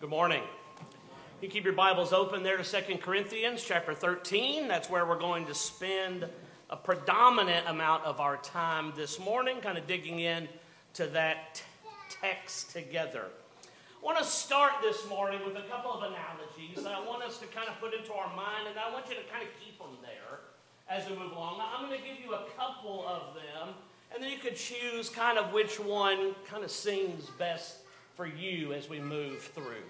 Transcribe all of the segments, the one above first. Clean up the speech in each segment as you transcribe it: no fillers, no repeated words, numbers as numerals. Good morning. You keep your Bibles open there to 2 Corinthians chapter 13. That's where we're going to spend a predominant amount of our time this morning, kind of digging in to that text together. I want to start this morning with a couple of analogies that I want us to kind of put into our mind, and I want you to kind of keep them there as we move along. Now, I'm going to give you a couple of them, and then you could choose kind of which one kind of sings best for you as we move through.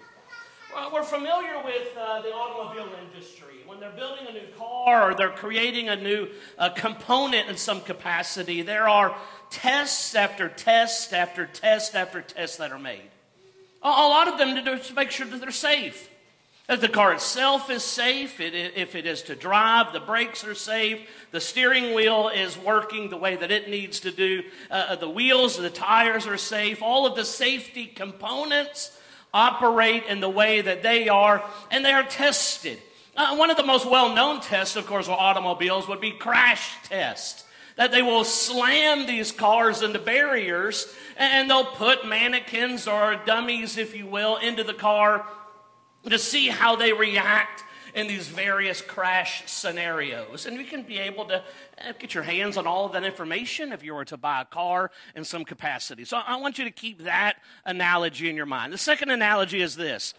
Well, we're familiar with the automobile industry. When they're building a new car or they're creating a new component in some capacity, there are tests after test after test after test that are made. A lot of them to make sure that they're safe. That the car itself is safe, if it is to drive, the brakes are safe, the steering wheel is working the way that it needs to do, the wheels and the tires are safe, all of the safety components operate in the way that they are, and they are tested. One of the most well-known tests, of course, with automobiles would be crash tests. That they will slam these cars into barriers, and they'll put mannequins or dummies, if you will, into the car to see how they react in these various crash scenarios. And you can be able to get your hands on all of that information if you were to buy a car in some capacity. So I want you to keep that analogy in your mind. The second analogy is this.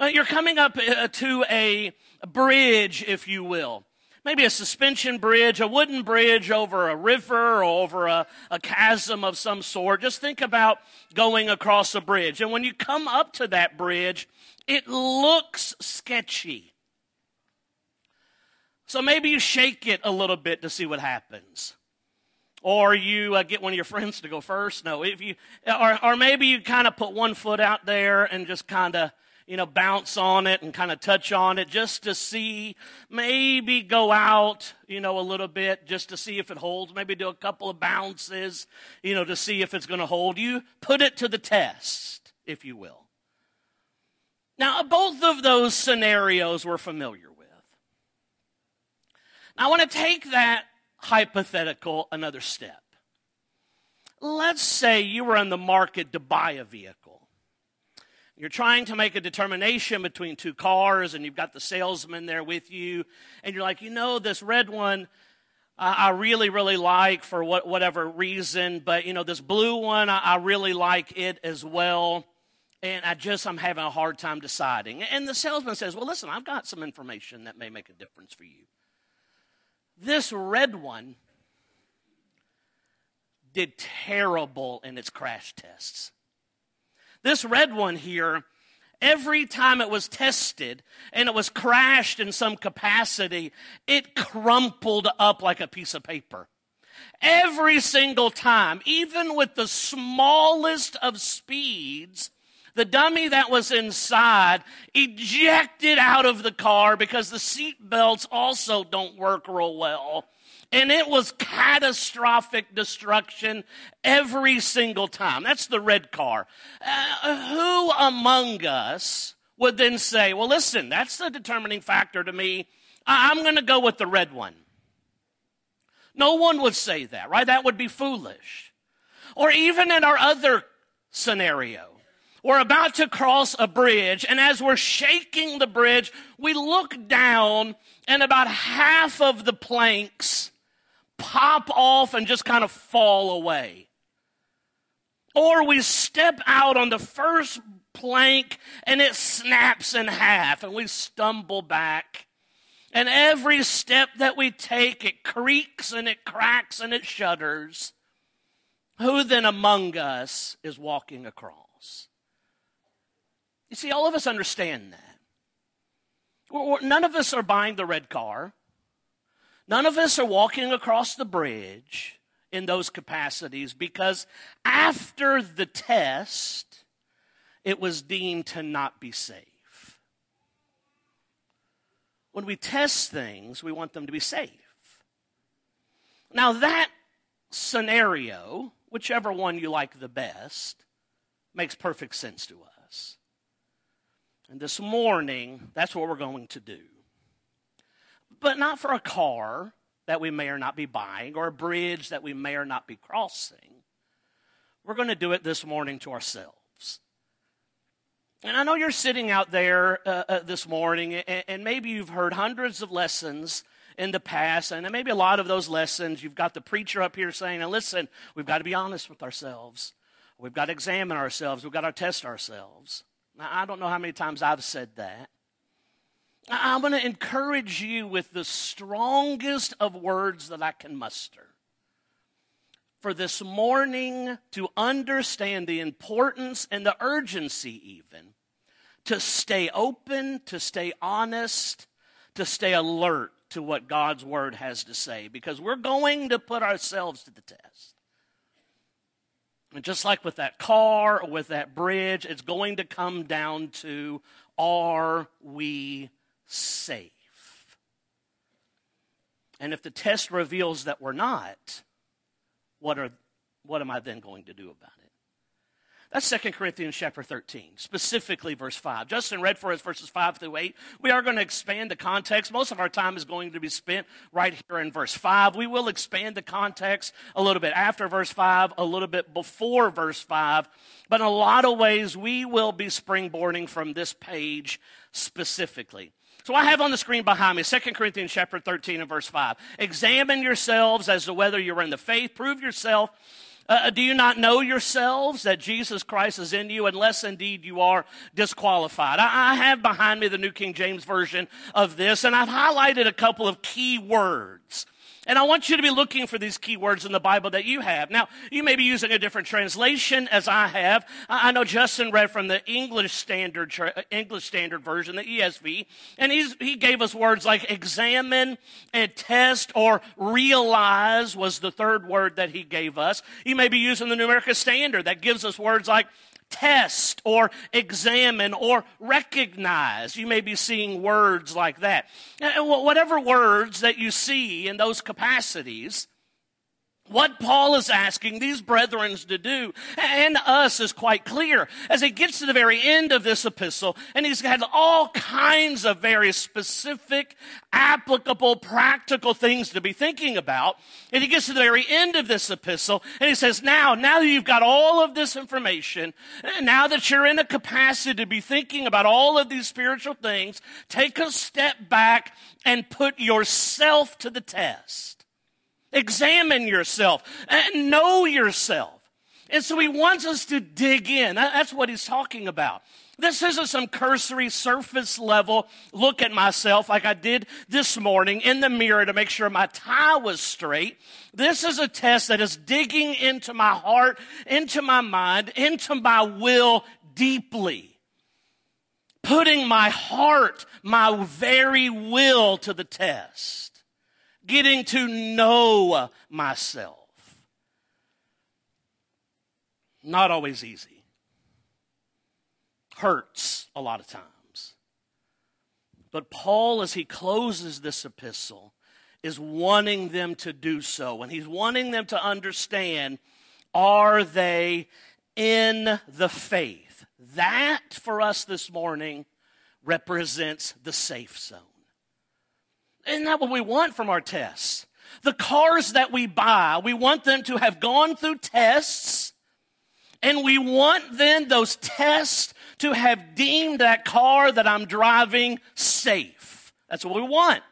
You're coming up to a bridge, if you will. Maybe a suspension bridge, a wooden bridge over a river or over a chasm of some sort. Just think about going across a bridge. And when you come up to that bridge, it looks sketchy. So maybe you shake it a little bit to see what happens. Or you get one of your friends to go first. No, if you, or maybe you kind of put one foot out there and just kind of, bounce on it and kind of touch on it just to see, maybe go out, a little bit just to see if it holds, maybe do a couple of bounces, to see if it's going to hold. You put it to the test, if you will. Now, both of those scenarios we're familiar with. Now, I want to take that hypothetical another step. Let's say you were in the market to buy a vehicle. You're trying to make a determination between two cars, and you've got the salesman there with you, and you're like, this red one I really, really like for whatever reason, but, this blue one, I really like it as well, and I'm having a hard time deciding. And the salesman says, well, listen, I've got some information that may make a difference for you. This red one did terrible in its crash tests. This red one here, every time it was tested and it was crashed in some capacity, it crumpled up like a piece of paper. Every single time, even with the smallest of speeds, the dummy that was inside ejected out of the car because the seat belts also don't work real well. And it was catastrophic destruction every single time. That's the red car. Who among us would then say, well, listen, that's the determining factor to me. I'm going to go with the red one. No one would say that, right? That would be foolish. Or even in our other scenario, we're about to cross a bridge, and as we're shaking the bridge, we look down, and about half of the planks pop off and just kind of fall away. Or we step out on the first plank, and it snaps in half, and we stumble back. And every step that we take, it creaks, and it cracks, and it shudders. Who then among us is walking across? You see, all of us understand that. None of us are buying the red car. None of us are walking across the bridge in those capacities because after the test, it was deemed to not be safe. When we test things, we want them to be safe. Now that scenario, whichever one you like the best, makes perfect sense to us. And this morning, that's what we're going to do. But not for a car that we may or not be buying or a bridge that we may or not be crossing. We're going to do it this morning to ourselves. And I know you're sitting out there this morning, and maybe you've heard hundreds of lessons in the past, and maybe a lot of those lessons, you've got the preacher up here saying, now listen, we've got to be honest with ourselves. We've got to examine ourselves. We've got to test ourselves. Now, I don't know how many times I've said that. I'm going to encourage you with the strongest of words that I can muster for this morning to understand the importance and the urgency even to stay open, to stay honest, to stay alert to what God's word has to say, because we're going to put ourselves to the test. And just like with that car or with that bridge, it's going to come down to, are we safe? And if the test reveals that we're not, what am I then going to do about it? That's 2 Corinthians chapter 13, specifically verse 5. Justin read for us verses 5 through 8. We are going to expand the context. Most of our time is going to be spent right here in verse 5. We will expand the context a little bit after verse 5, a little bit before verse 5. But in a lot of ways, we will be springboarding from this page specifically. So I have on the screen behind me, 2 Corinthians chapter 13 and verse 5. Examine yourselves as to whether you're in the faith. Prove yourself. Do you not know yourselves that Jesus Christ is in you, unless indeed you are disqualified? I have behind me the New King James Version of this, and I've highlighted a couple of key words. And I want you to be looking for these key words in the Bible that you have. Now, you may be using a different translation as I have. I know Justin read from the English Standard Version, the ESV, and he gave us words like examine and test, or realize was the third word that he gave us. You may be using the New American Standard that gives us words like test or examine or recognize. You may be seeing words like that. Whatever words that you see in those capacities, what Paul is asking these brethren to do and us is quite clear as he gets to the very end of this epistle, and he's had all kinds of very specific, applicable, practical things to be thinking about. And he gets to the very end of this epistle and he says, now that you've got all of this information, now that you're in a capacity to be thinking about all of these spiritual things, take a step back and put yourself to the test. Examine yourself and know yourself. And so he wants us to dig in. That's what he's talking about. This isn't some cursory, surface level look at myself like I did this morning in the mirror to make sure my tie was straight. This is a test that is digging into my heart, into my mind, into my will deeply. Putting my heart, my very will to the test. Getting to know myself. Not always easy. Hurts a lot of times. But Paul, as he closes this epistle, is wanting them to do so. And he's wanting them to understand, are they in the faith? That, for us this morning, represents the safe zone. Isn't that what we want from our tests? The cars that we buy, we want them to have gone through tests, and we want then those tests to have deemed that car that I'm driving safe. That's what we want.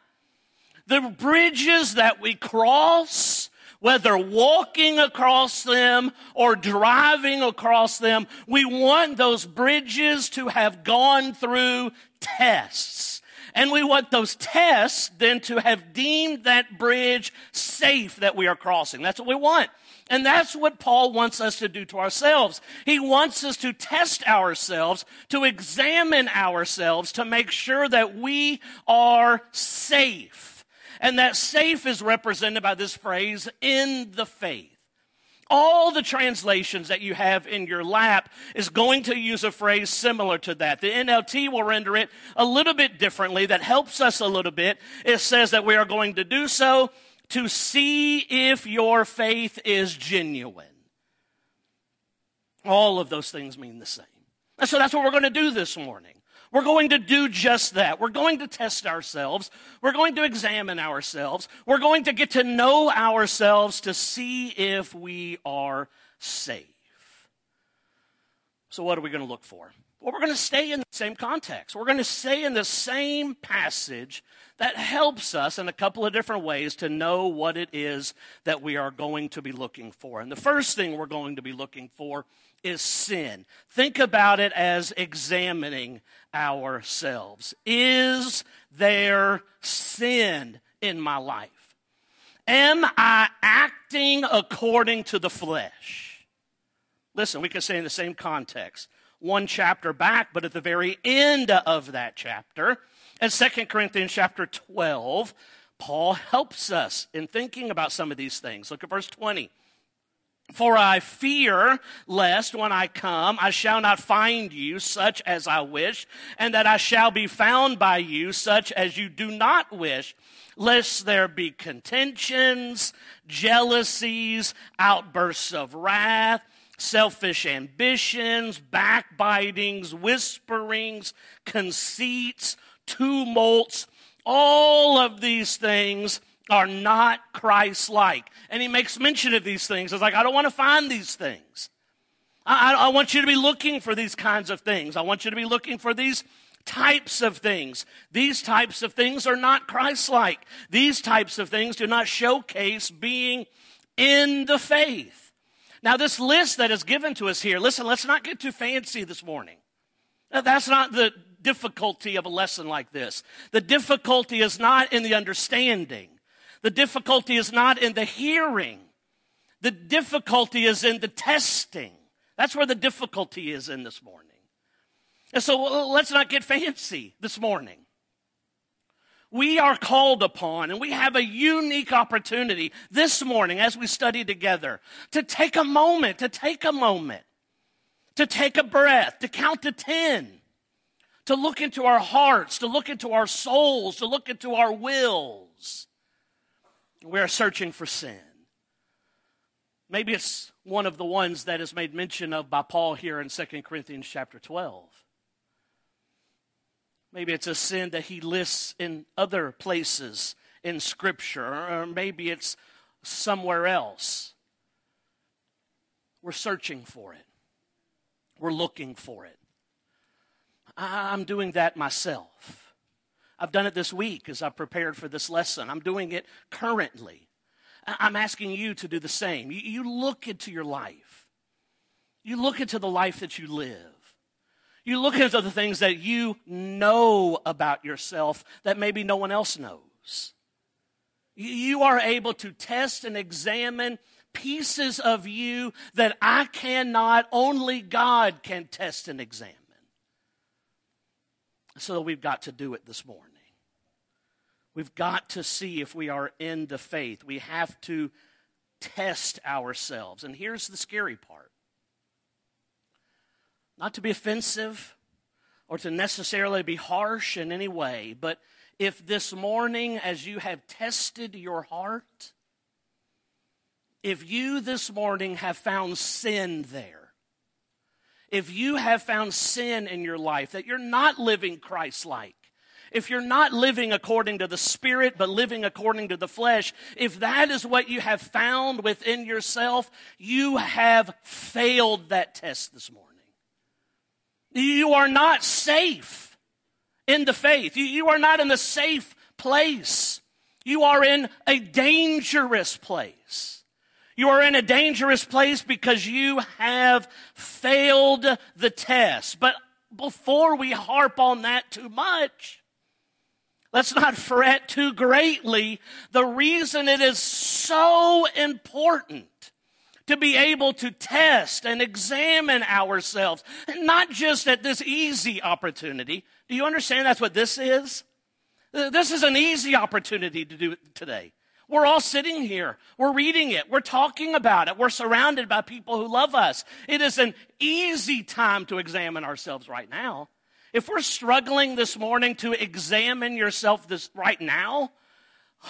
The bridges that we cross, whether walking across them or driving across them, we want those bridges to have gone through tests. And we want those tests then to have deemed that bridge safe that we are crossing. That's what we want. And that's what Paul wants us to do to ourselves. He wants us to test ourselves, to examine ourselves, to make sure that we are safe. And that safe is represented by this phrase, in the faith. All the translations that you have in your lap is going to use a phrase similar to that. The NLT will render it a little bit differently. That helps us a little bit. It says that we are going to do so to see if your faith is genuine. All of those things mean the same. And so that's what we're going to do this morning. We're going to do just that. We're going to test ourselves. We're going to examine ourselves. We're going to get to know ourselves to see if we are safe. So what are we going to look for? Well, we're going to stay in the same context. We're going to stay in the same passage that helps us in a couple of different ways to know what it is that we are going to be looking for. And the first thing we're going to be looking for is sin. Think about it as examining ourselves. Is there sin in my life? Am I acting according to the flesh? Listen, we can say in the same context. One chapter back, but at the very end of that chapter, in 2 Corinthians chapter 12, Paul helps us in thinking about some of these things. Look at verse 20. For I fear lest when I come I shall not find you such as I wish, and that I shall be found by you such as you do not wish, lest there be contentions, jealousies, outbursts of wrath, selfish ambitions, backbitings, whisperings, conceits, tumults. All of these things are not Christ-like. And he makes mention of these things. It's like, I don't want to find these things. I want you to be looking for these kinds of things. I want you to be looking for these types of things. These types of things are not Christ-like. These types of things do not showcase being in the faith. Now, this list that is given to us here, listen, let's not get too fancy this morning. That's not the difficulty of a lesson like this. The difficulty is not in the understanding. The difficulty is not in the hearing. The difficulty is in the testing. That's where the difficulty is in this morning. And so let's not get fancy this morning. We are called upon, and we have a unique opportunity this morning as we study together to take a moment, to take a breath, to count to 10, to look into our hearts, to look into our souls, to look into our wills. We are searching for sin. Maybe it's one of the ones that is made mention of by Paul here in 2 Corinthians chapter 12. Maybe it's a sin that he lists in other places in Scripture, or maybe it's somewhere else. We're searching for it. We're looking for it. I'm doing that myself. I've done it this week as I prepared for this lesson. I'm doing it currently. I'm asking you to do the same. You look into your life. You look into the life that you live. You look into the things that you know about yourself that maybe no one else knows. You are able to test and examine pieces of you that I cannot, only God can test and examine. So we've got to do it this morning. We've got to see if we are in the faith. We have to test ourselves. And here's the scary part. Not to be offensive or to necessarily be harsh in any way, but if this morning, as you have tested your heart, if you this morning have found sin there, if you have found sin in your life, that you're not living Christ-like, if you're not living according to the Spirit, but living according to the flesh, if that is what you have found within yourself, you have failed that test this morning. You are not safe in the faith. You are not in the safe place. You are in a dangerous place. You are in a dangerous place because you have failed the test. But before we harp on that too much, let's not fret too greatly. The reason it is so important to be able to test and examine ourselves, not just at this easy opportunity. Do you understand that's what this is? This is an easy opportunity to do it today. We're all sitting here. We're reading it. We're talking about it. We're surrounded by people who love us. It is an easy time to examine ourselves right now. If we're struggling this morning to examine yourself right now,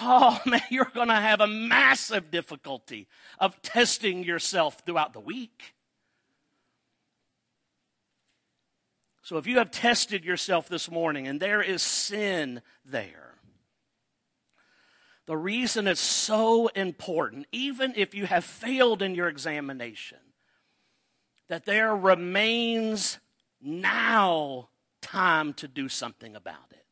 oh, man, you're going to have a massive difficulty of testing yourself throughout the week. So if you have tested yourself this morning and there is sin there, the reason it's so important, even if you have failed in your examination, that there remains now time to do something about it.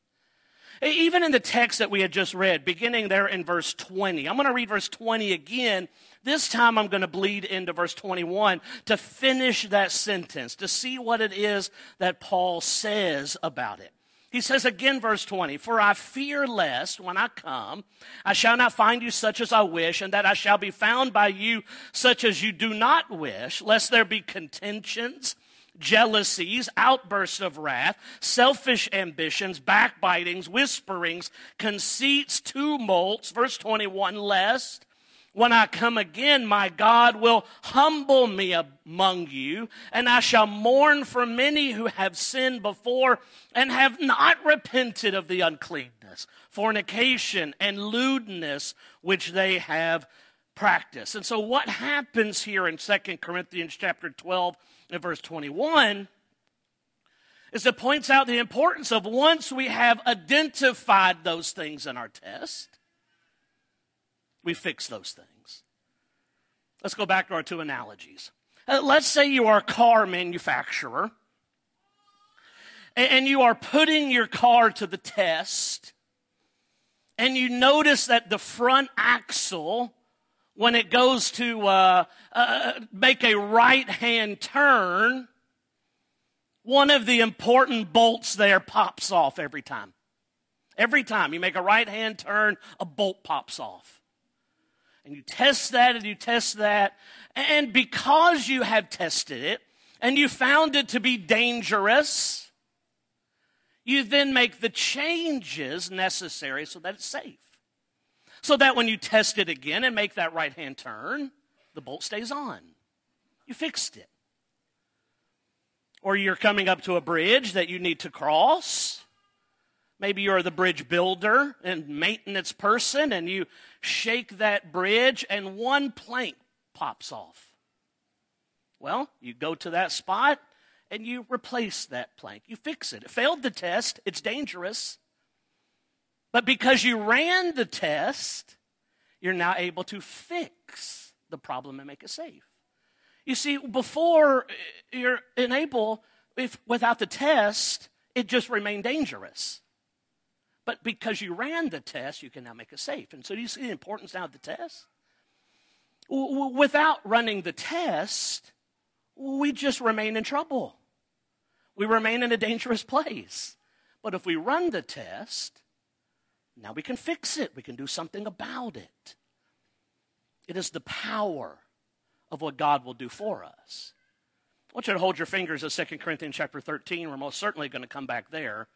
Even in the text that we had just read, beginning there in verse 20. I'm going to read verse 20 again. This time I'm going to bleed into verse 21 to finish that sentence, to see what it is that Paul says about it. He says again, verse 20, "For I fear lest when I come, I shall not find you such as I wish, and that I shall be found by you such as you do not wish, lest there be contentions, jealousies, outbursts of wrath, selfish ambitions, backbitings, whisperings, conceits, tumults." Verse 21, "Lest when I come again, my God will humble me among you, and I shall mourn for many who have sinned before and have not repented of the uncleanness, fornication, and lewdness which they have practiced." And so what happens here in 2 Corinthians chapter 12 and verse 21 is it points out the importance of once we have identified those things in our test, we fix those things. Let's go back to our two analogies. Let's say you are a car manufacturer and you are putting your car to the test and you notice that the front axle, when it goes to make a right-hand turn, one of the important bolts there pops off every time. Every time you make a right-hand turn, a bolt pops off. And you test that and you test that. And because you have tested it and you found it to be dangerous, you then make the changes necessary so that it's safe. So that when you test it again and make that right-hand turn, the bolt stays on. You fixed it. Or you're coming up to a bridge that you need to cross. Maybe you're the bridge builder and maintenance person, and you shake that bridge, and one plank pops off. Well, you go to that spot, and you replace that plank. You fix it. It failed the test. It's dangerous. But because you ran the test, you're now able to fix the problem and make it safe. You see, before you're unable, if without the test, it just remained dangerous. But because you ran the test, you can now make it safe. And so do you see the importance now of the test? Without running the test, we just remain in trouble. We remain in a dangerous place. But if we run the test, now we can fix it. We can do something about it. It is the power of what God will do for us. I want you to hold your fingers at 2 Corinthians chapter 13. We're most certainly going to come back there.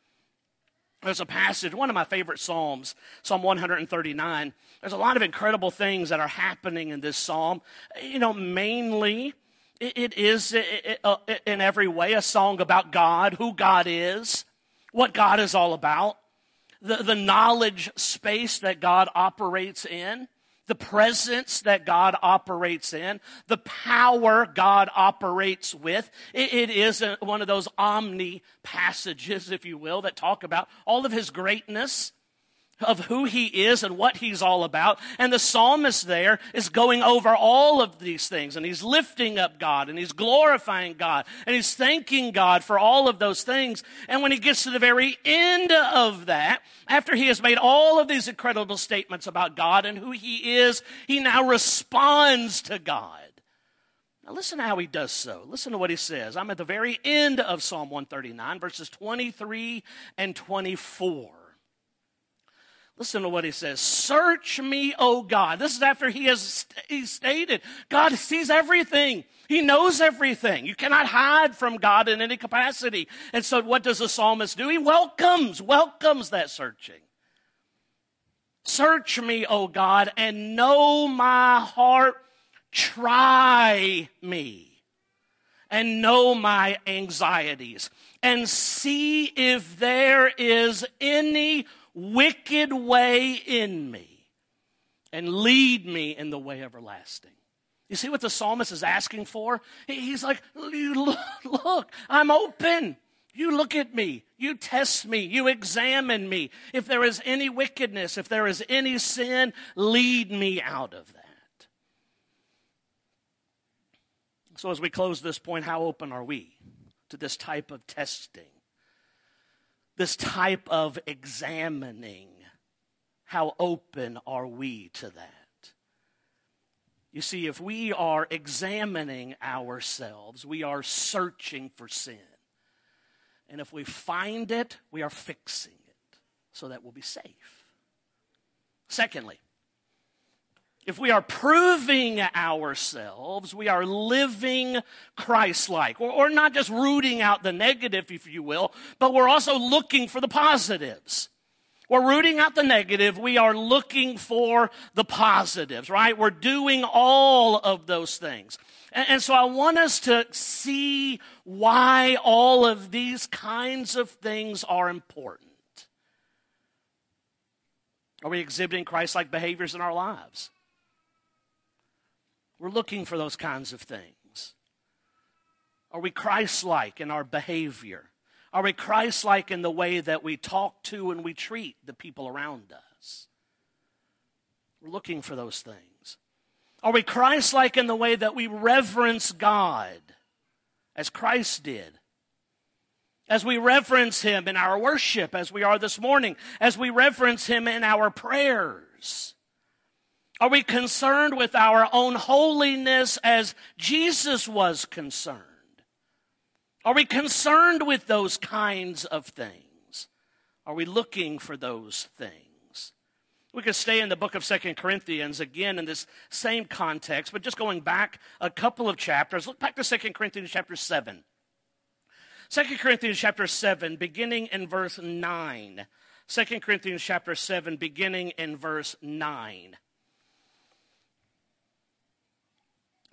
There's a passage, one of my favorite psalms, Psalm 139. There's a lot of incredible things that are happening in this psalm. You know, mainly it is in every way a song about God, who God is, what God is all about, the knowledge space that God operates in, the presence that God operates in, the power God operates with. It is one of those omni passages, if you will, that talk about all of his greatness, of who he is and what he's all about. And the psalmist there is going over all of these things, and he's lifting up God, and he's glorifying God, and he's thanking God for all of those things. And when he gets to the very end of that, after he has made all of these incredible statements about God and who he is, he now responds to God. Now listen to how he does so. Listen to what he says. I'm at the very end of Psalm 139, verses 23 and 24. Listen to what he says. "Search me, O God." This is after he has stated, God sees everything. He knows everything. You cannot hide from God in any capacity. And so what does the psalmist do? He welcomes that searching. "Search me, O God, and know my heart. Try me and know my anxieties, and see if there is any wicked way in me, and lead me in the way everlasting." You see what the psalmist is asking for? He's like, look, I'm open. You look at me. You test me. You examine me. If there is any wickedness, if there is any sin, lead me out of that. So as we close this point, how open are we to this type of testing, this type of examining. How open are we to that? You see, if we are examining ourselves, we are searching for sin. And if we find it, we are fixing it so that we'll be safe. Secondly, if we are proving ourselves, we are living Christ-like. Or not just rooting out the negative, if you will, but we're also looking for the positives. We're rooting out the negative. We are looking for the positives, right? We're doing all of those things. And so I want us to see why all of these kinds of things are important. Are we exhibiting Christ-like behaviors in our lives? We're looking for those kinds of things. Are we Christ-like in our behavior? Are we Christ-like in the way that we talk to and we treat the people around us? We're looking for those things. Are we Christ-like in the way that we reverence God as Christ did? As we reverence Him in our worship as we are this morning, as we reverence Him in our prayers? Are we concerned with our own holiness as Jesus was concerned? Are we concerned with those kinds of things? Are we looking for those things? We could stay in the book of 2 Corinthians again in this same context, but just going back a couple of chapters. Look back to 2 Corinthians chapter 7. 2 Corinthians chapter 7, beginning in verse 9. 2 Corinthians chapter 7, beginning in verse 9.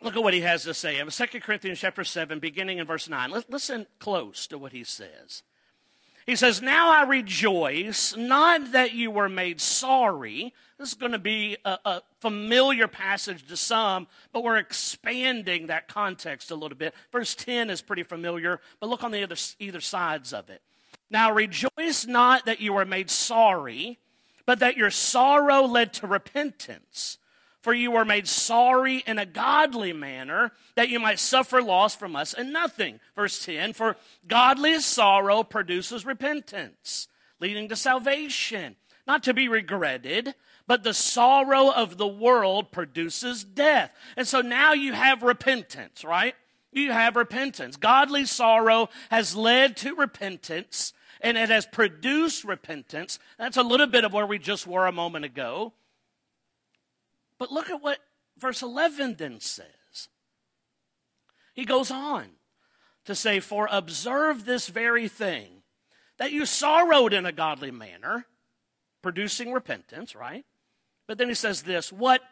Look at what he has to say. In 2 Corinthians chapter 7, beginning in verse 9. Listen close to what he says. He says, "Now I rejoice, not that you were made sorry." This is going to be a familiar passage to some, but we're expanding that context a little bit. Verse 10 is pretty familiar, but look on the either sides of it. "Now rejoice not that you were made sorry, but that your sorrow led to repentance. For you were made sorry in a godly manner, that you might suffer loss from us and nothing." Verse 10, "For godly sorrow produces repentance, leading to salvation, not to be regretted, but the sorrow of the world produces death." And so now you have repentance, right? You have repentance. Godly sorrow has led to repentance, and it has produced repentance. That's a little bit of where we just were a moment ago. But look at what verse 11 then says. He goes on to say, "For observe this very thing, that you sorrowed in a godly manner," producing repentance, right? But then he says this, "what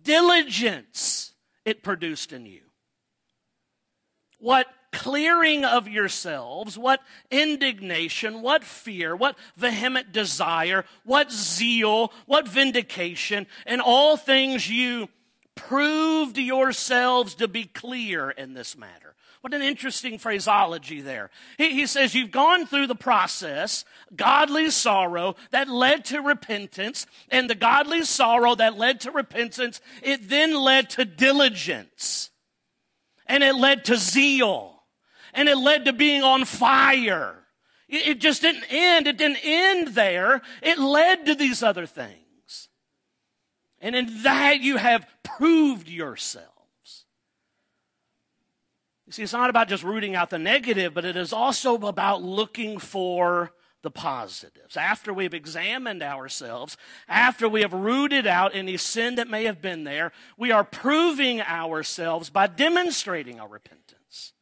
diligence it produced in you. What clearing of yourselves, what indignation, what fear, what vehement desire, what zeal, what vindication, and all things you proved yourselves to be clear in this matter." What an interesting phraseology there. He says you've gone through the process, godly sorrow that led to repentance, and the godly sorrow that led to repentance, it then led to diligence, and it led to zeal. And it led to being on fire. It just didn't end. It didn't end there. It led to these other things. And in that you have proved yourselves. You see, it's not about just rooting out the negative, but it is also about looking for the positives. After we've examined ourselves, after we have rooted out any sin that may have been there, we are proving ourselves by demonstrating our repentance.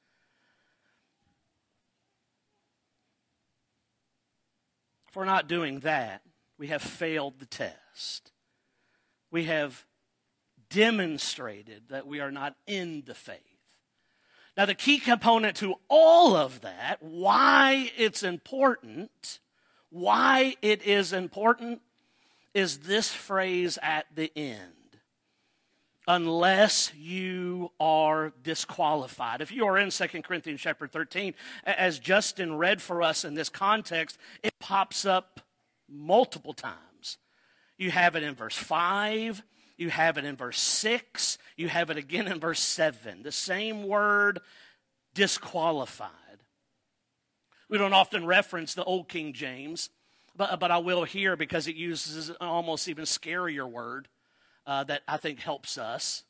If we're not doing that, we have failed the test. We have demonstrated that we are not in the faith. Now, the key component to all of that, why it is important, is this phrase at the end: unless you are disqualified. If you are in 2 Corinthians chapter 13, as Justin read for us in this context, it pops up multiple times. You have it in verse 5. You have it in verse 6. You have it again in verse 7. The same word, disqualified. We don't often reference the old King James, but I will here because it uses an almost even scarier word that I think helps us.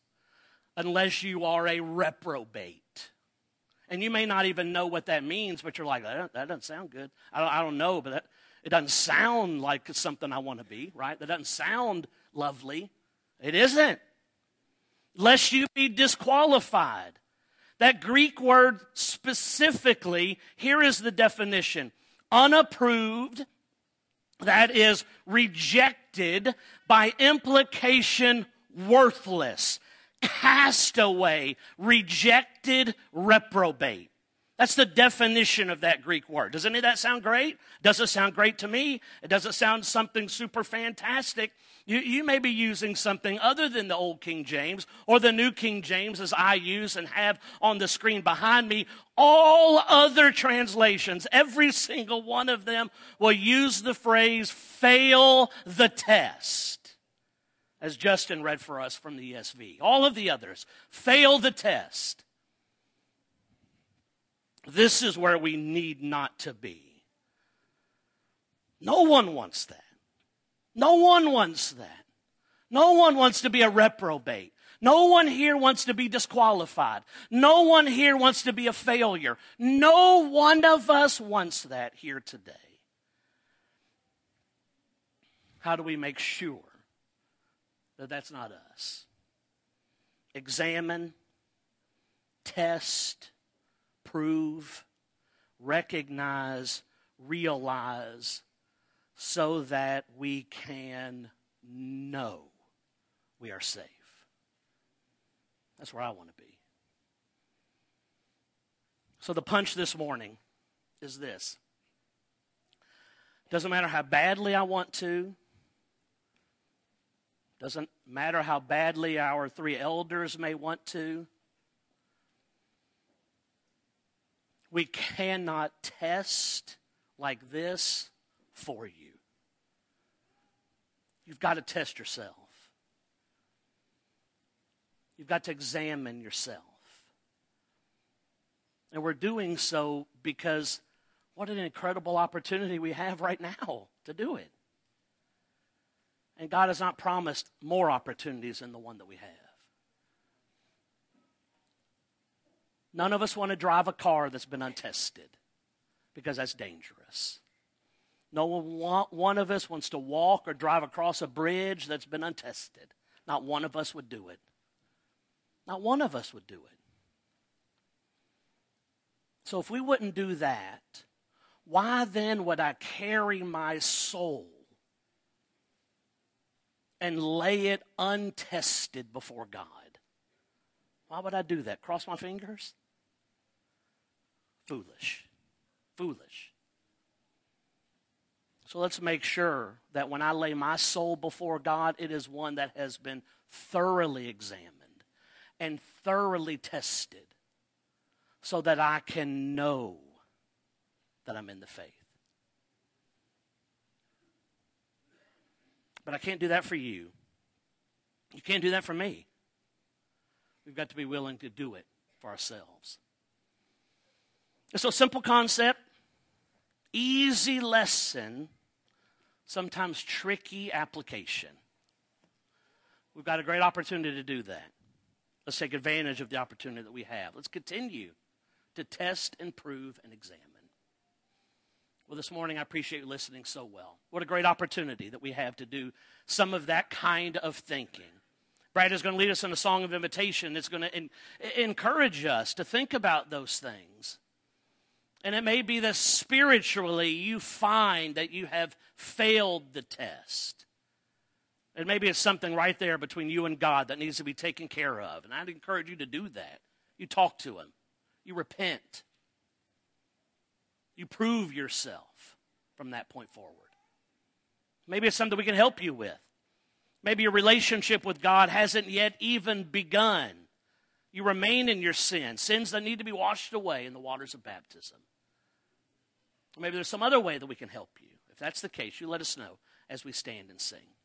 Unless you are a reprobate. And you may not even know what that means, but you're like, that doesn't sound good. I don't know, but it doesn't sound like it's something I want to be, right? That doesn't sound lovely. It isn't. Lest you be disqualified. That Greek word specifically, here is the definition. Unapproved, that is rejected, by implication worthless. Castaway, rejected, reprobate. That's the definition of that Greek word. Doesn't that sound great? Doesn't sound great to me. It doesn't sound something super fantastic. You may be using something other than the old King James or the new King James as I use and have on the screen behind me. All other translations, every single one of them, will use the phrase fail the test. As Justin read for us from the ESV. All of the others fail the test. This is where we need not to be. No one wants that. No one wants that. No one wants to be a reprobate. No one here wants to be disqualified. No one here wants to be a failure. No one of us wants that here today. How do we make sure that that's not us? Examine, test, prove, recognize, realize, so that we can know we are safe. That's where I want to be. So the punch this morning is this. Doesn't matter how badly I want to. Doesn't matter how badly our three elders may want to. We cannot test like this for you. You've got to test yourself. You've got to examine yourself. And we're doing so because what an incredible opportunity we have right now to do it. And God has not promised more opportunities than the one that we have. None of us want to drive a car that's been untested because that's dangerous. No one of us wants to walk or drive across a bridge that's been untested. Not one of us would do it. Not one of us would do it. So if we wouldn't do that, why then would I carry my soul and lay it untested before God? Why would I do that? Cross my fingers? Foolish. Foolish. So let's make sure that when I lay my soul before God, it is one that has been thoroughly examined and thoroughly tested so that I can know that I'm in the faith. But I can't do that for you. You can't do that for me. We've got to be willing to do it for ourselves. It's a simple concept, easy lesson, sometimes tricky application. We've got a great opportunity to do that. Let's take advantage of the opportunity that we have. Let's continue to test and prove and examine. Well, this morning, I appreciate you listening so well. What a great opportunity that we have to do some of that kind of thinking. Brad is going to lead us in a song of invitation that's going to encourage us to think about those things. And it may be that spiritually you find that you have failed the test. And maybe it's something right there between you and God that needs to be taken care of. And I'd encourage you to do that. You talk to Him. You repent. You prove yourself from that point forward. Maybe it's something we can help you with. Maybe your relationship with God hasn't yet even begun. You remain in your sin, sins that need to be washed away in the waters of baptism. Or maybe there's some other way that we can help you. If that's the case, you let us know as we stand and sing.